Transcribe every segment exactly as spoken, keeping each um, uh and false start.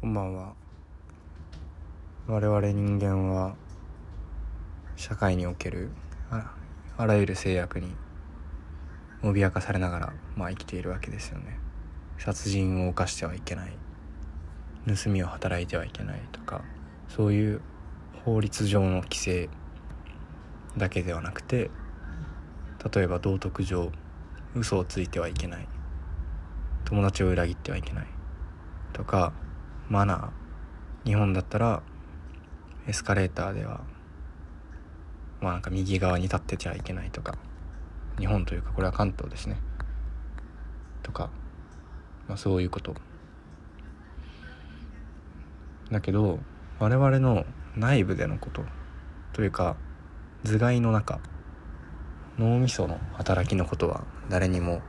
こんばんは。我々人間は社会における あ, あらゆる制約に脅かされながら、まあ、生きているわけですよね。殺人を犯してはいけない、盗みを働いてはいけないとか、そういう法律上の規制だけではなくて、例えば道徳上嘘をついてはいけない、友達を裏切ってはいけないとか、マナー、日本だったらエスカレーターではまあなんか右側に立ってちゃいけないとか、日本というかこれは関東ですねとか、まあそういうことだけど、我々の内部でのことというか頭蓋の中、脳みその働きのことは誰にも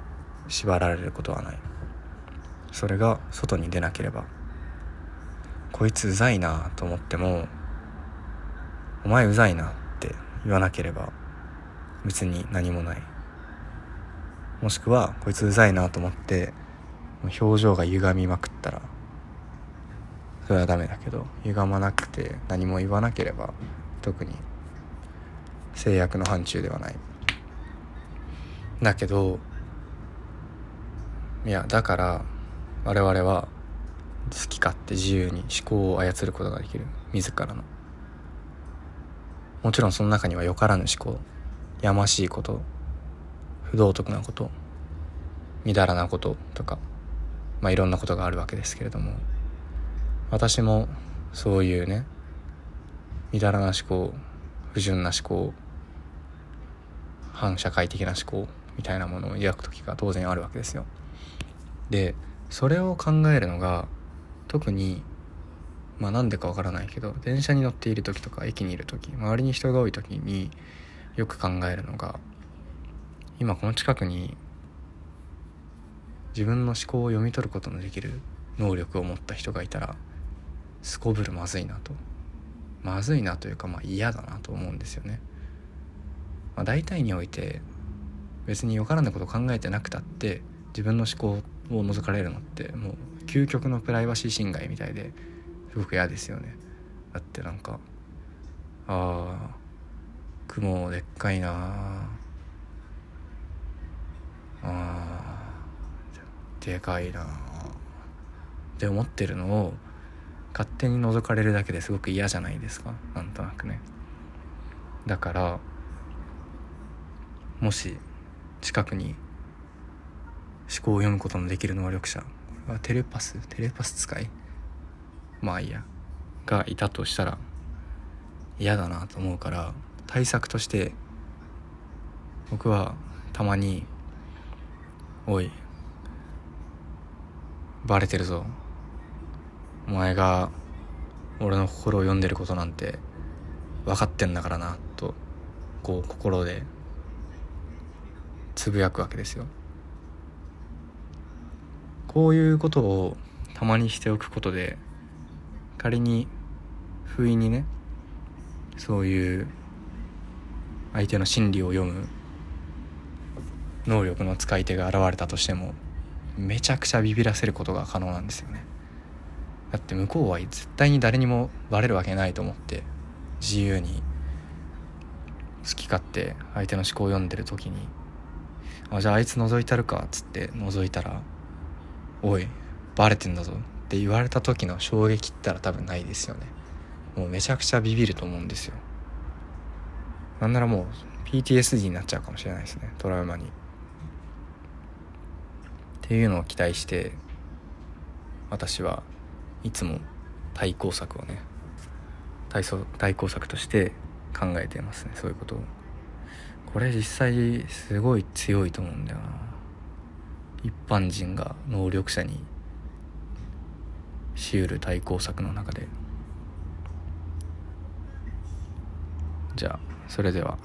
縛られることはない。それが外に出なければ、こいつうざいなと思っても、お前うざいなって言わなければ別に何もない。もしくはこいつうざいなと思って表情が歪みまくったらそれはダメだけど、歪まなくて何も言わなければ特に制約の範疇ではない。だけどいやだから我々は好き勝手自由に思考を操ることができる、自らの。もちろんその中にはよからぬ思考、やましいこと、不道徳なこと、みだらなこととか、まあいろんなことがあるわけですけれども、私もそういうね、みだらな思考、不純な思考、反社会的な思考みたいなものを抱く時が当然あるわけですよ。でそれを考えるのが特に、まあなんでかわからないけど、電車に乗っている時とか駅にいる時、周りに人が多い時によく考えるのが、今この近くに自分の思考を読み取ることのできる能力を持った人がいたらすこぶるまずいなと、まずいなというか、まあ嫌だなと思うんですよね。まあ、大体において別によからぬことを考えてなくたって自分の思考を覗かれるのってもう究極のプライバシー侵害みたいですごく嫌ですよね。だってなんか、あー雲でっかいなー、あーでかいなーって思ってるのを勝手に覗かれるだけですごく嫌じゃないですか、なんとなくね。だからもし近くに思考を読むことのできる能力者、これはテレパス、テレパス使い、まあいいや、がいたとしたら嫌だなと思うから、対策として僕はたまに、おいバレてるぞ、お前が俺の心を読んでることなんて分かってんだからなとこう心でつぶやくわけですよ。こういうことをたまにしておくことで、仮に不意にね、そういう相手の心理を読む能力の使い手が現れたとしても、めちゃくちゃビビらせることが可能なんですよね。だって向こうは絶対に誰にもバレるわけないと思って自由に好き勝手相手の思考を読んでる時に、あ、じゃああいつ覗いたるかっつって覗いたら、おいバレてんだぞって言われた時の衝撃ったら多分ないですよね。もうめちゃくちゃビビると思うんですよ。なんならもう ピーティーエスディー になっちゃうかもしれないですね、トラウマに。っていうのを期待して、私はいつも対抗策をね、対抗、対抗策として考えていますね、そういうことを。これ実際すごい強いと思うんだよな。一般人が能力者にし得る対抗策の中で。じゃあそれでは。